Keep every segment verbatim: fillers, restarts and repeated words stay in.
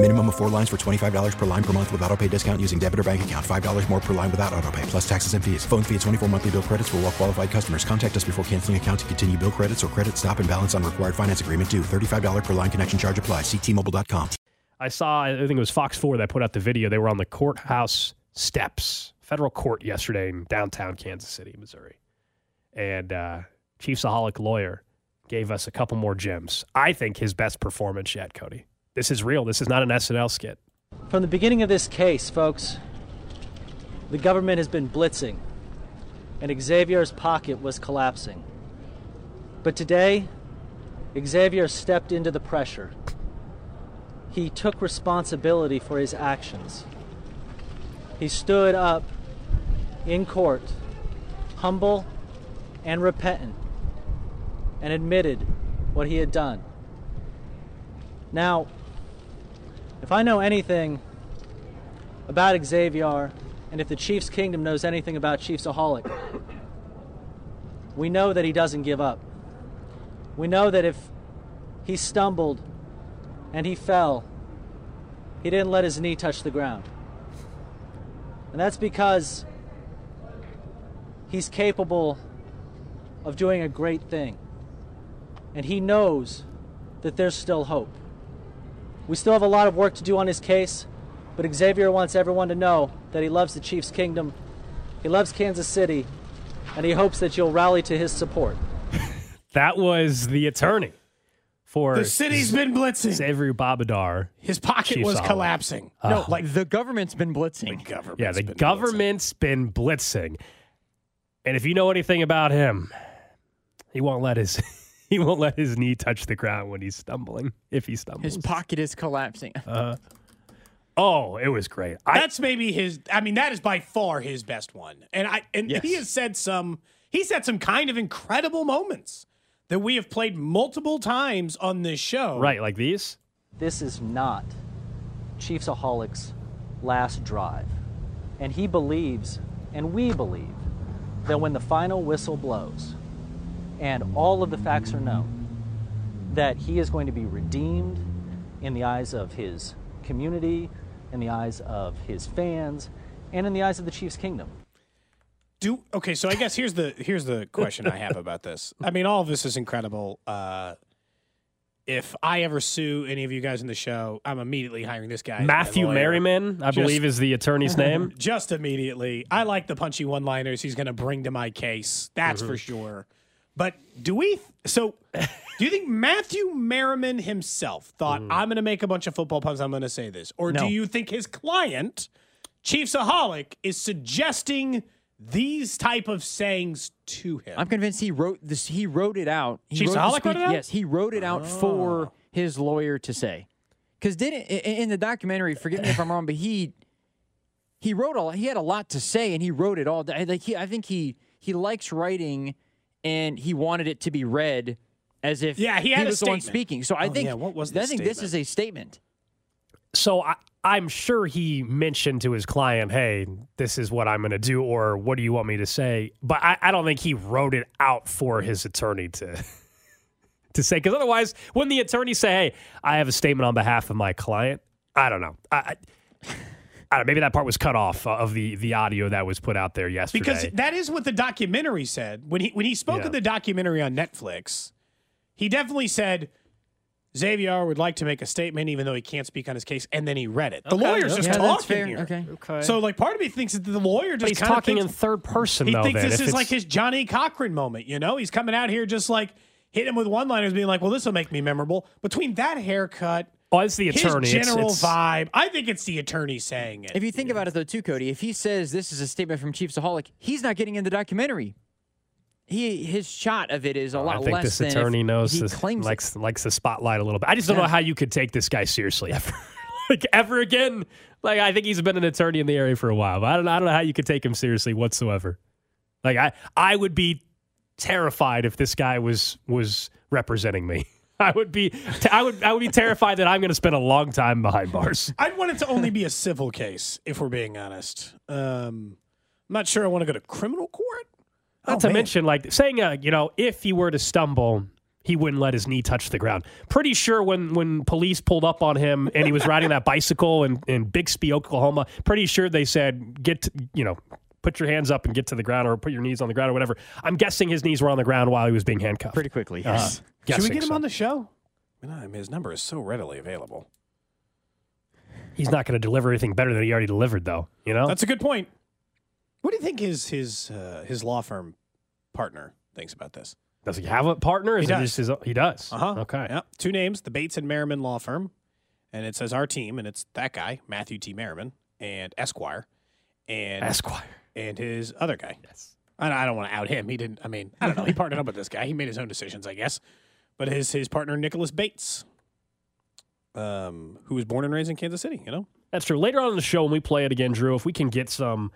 Minimum of four lines for twenty-five dollars per line per month with autopay discount using debit or bank account. five dollars more per line without autopay, plus taxes and fees. Phone fee at twenty-four monthly bill credits for well qualified customers. Contact us before canceling account to continue bill credits or credit stop and balance on required finance agreement due. thirty-five dollars per line connection charge applies. See T Mobile dot com. I saw, I think it was Fox four that put out the video. They were on the courthouse steps, federal court yesterday in downtown Kansas City, Missouri. And uh, ChiefsAholic lawyer gave us a couple more gems. I think his best performance yet, Cody. This is real. This is not an S N L skit. From the beginning of this case, folks, the government has been blitzing, and Xavier's pocket was collapsing. But today, Xavier stepped into the pressure. He took responsibility for his actions. He stood up in court, humble and repentant, and admitted what he had done. Now, if I know anything about Xavier, and if the Chiefs Kingdom knows anything about ChiefsAholic, we know that he doesn't give up. We know that if he stumbled and he fell, he didn't let his knee touch the ground. And that's because he's capable of doing a great thing. And he knows that there's still hope. We still have a lot of work to do on his case, but Xavier wants everyone to know that he loves the Chiefs Kingdom, he loves Kansas City, and he hopes that you'll rally to his support. That was the attorney for the city's Z- been blitzing. Xavier Babadar. His pocket Chiefs was Oliver. collapsing. Uh, no, like the government's been blitzing. The government's yeah, the been government's blitzing. been blitzing. And if you know anything about him, he won't let his. He won't let his knee touch the ground when he's stumbling, if he stumbles. His pocket is collapsing. uh, oh, it was great. I, That's maybe his, I mean, that is by far his best one. And I and yes. he has said some, he's had some kind of incredible moments that we have played multiple times on this show. Right, like these? This is not ChiefsAholic's last drive. And he believes, and we believe, that when the final whistle blows, and all of the facts are known, that he is going to be redeemed in the eyes of his community, in the eyes of his fans, and in the eyes of the Chiefs Kingdom. Do okay, so I guess here's the here's the question I have about this. I mean, all of this is incredible. Uh, if I ever sue any of you guys in the show, I'm immediately hiring this guy. Matthew Merriman, I just, believe, is the attorney's name. Just immediately. I like the punchy one-liners he's going to bring to my case. That's mm-hmm. for sure. But do we – so do you think Matthew Merriman himself thought, mm. I'm going to make a bunch of football puns, I'm going to say this? Or no. do you think his client, ChiefsAholic, is suggesting these type of sayings to him? I'm convinced he wrote this. He wrote it out. He ChiefsAholic wrote, wrote it out? Yes, he wrote it out oh. for his lawyer to say. Because didn't – in the documentary, forgive me if I'm wrong, but he he wrote a, he had a lot to say, and he wrote it all. Like he, I think he he likes writing – and he wanted it to be read as if yeah, he, had he was a the one speaking. So I oh, think yeah. what was I think this is a statement. So I, I'm sure he mentioned to his client, hey, this is what I'm going to do, or what do you want me to say? But I, I don't think he wrote it out for his attorney to, to say. Because otherwise, when the attorney say, hey, I have a statement on behalf of my client, I don't know. I, I Maybe that part was cut off of the, the audio that was put out there yesterday. Because that is what the documentary said. When he when he spoke yeah. of the documentary on Netflix, he definitely said, Xavier would like to make a statement even though he can't speak on his case, and then he read it. Okay. The lawyer's okay. just yeah, talking here. Okay. Okay. So, like, part of me thinks that the lawyer just he's kind talking of thinks, in third person, He though, thinks then, this is it's... like his Johnny Cochran moment, you know? He's coming out here just, like, hitting him with one-liners, being like, well, this will make me memorable. Between that haircut Oh, it's the attorney. His general it's, it's... vibe. I think it's the attorney saying it. If you think yeah. about it, though, too, Cody, if he says this is a statement from ChiefsAholic, he's not getting in the documentary. He his shot of it is a lot less than I think this attorney knows. He claims likes, likes the spotlight a little bit. I just don't yeah. know how you could take this guy seriously ever, like ever again. Like I think he's been an attorney in the area for a while. But I don't I don't know how you could take him seriously whatsoever. Like I I would be terrified if this guy was was representing me. I would be I would I would be terrified that I'm going to spend a long time behind bars. I'd want it to only be a civil case, if we're being honest. Um, I'm not sure I want to go to criminal court. Not oh, to man. mention, like, saying, uh, you know, if he were to stumble, he wouldn't let his knee touch the ground. Pretty sure when, when police pulled up on him and he was riding that bicycle in, in Bixby, Oklahoma, pretty sure they said, get, to, you know, put your hands up and get to the ground or put your knees on the ground or whatever. I'm guessing his knees were on the ground while he was being handcuffed. Pretty quickly, yes. Uh, Should we get him so. on the show? I mean, his number is so readily available. He's not going to deliver anything better than he already delivered, though. You know? That's a good point. What do you think his his uh, his law firm partner thinks about this? Does he have a partner? Is he, does. Just his, he does. Uh-huh. Okay. Yep. Two names, the Bates and Merriman Law Firm, and it says our team, and it's that guy, Matthew T. Merriman, and Esquire, and Esquire, and his other guy. Yes. I don't, I don't want to out him. He didn't. I mean, I don't know. He partnered up with this guy. He made his own decisions, I guess. But his his partner, Nicholas Bates, um, who was born and raised in Kansas City. You know, that's true. Later on in the show, when we play it again, Drew, if we can get some.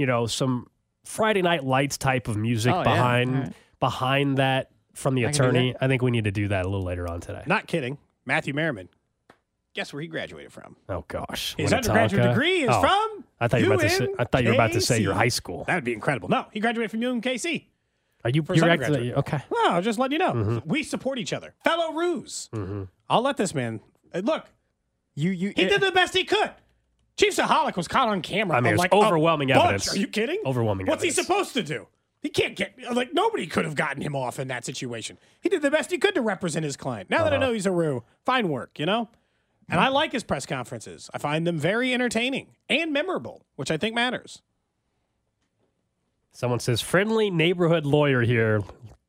You know, some Friday Night Lights type of music oh, behind yeah. right. behind that from the I attorney. I think we need to do that a little later on today. Not kidding. Matthew Merriman. Guess where he graduated from? Oh, gosh. His Winnetonka. undergraduate degree is oh, from I thought, you were, about to say, I thought you were about to say your high school. That would be incredible. No, he graduated from U M K C. Are you graduating? Okay. Well, I'll just let you know. Mm-hmm. We support each other. Fellow Ruse. Mm-hmm. I'll let this man. Look, you, you, he it, did the best he could. ChiefsAholic was caught on camera. I mean, it's like overwhelming evidence. Bunch. Are you kidding? Overwhelming What's evidence. What's he supposed to do? He can't get, like, nobody could have gotten him off in that situation. He did the best he could to represent his client. Now uh-huh. that I know he's a Rue, fine work, you know? And I like his press conferences. I find them very entertaining and memorable, which I think matters. Someone says, friendly neighborhood lawyer here,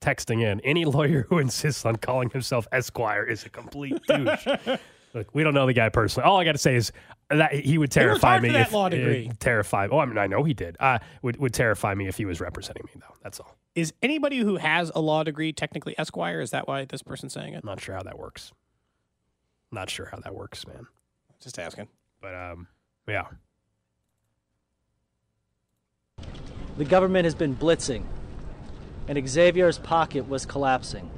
texting in. Any lawyer who insists on calling himself Esquire is a complete douche. Look, we don't know the guy personally. All I got to say is that he would terrify he me. That if, law degree. Terrify. Oh, I mean, I know he did. Uh, would would terrify me if he was representing me, though. That's all. Is anybody who has a law degree technically Esquire? Is that why this person's saying it? I'm not sure how that works. Not sure how that works, man. Just asking. But um, yeah. The government has been blitzing, and Xavier's pocket was collapsing.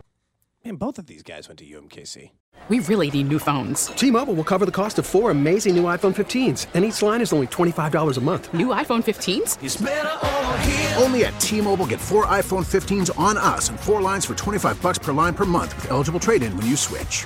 Man, both of these guys went to U M K C. We really need new phones. T-Mobile will cover the cost of four amazing new iPhone fifteens, and each line is only twenty-five dollars a month. New iPhone fifteens? It's better over here. Only at T-Mobile, get four iPhone fifteens on us and four lines for twenty-five bucks per line per month with eligible trade-in when you switch.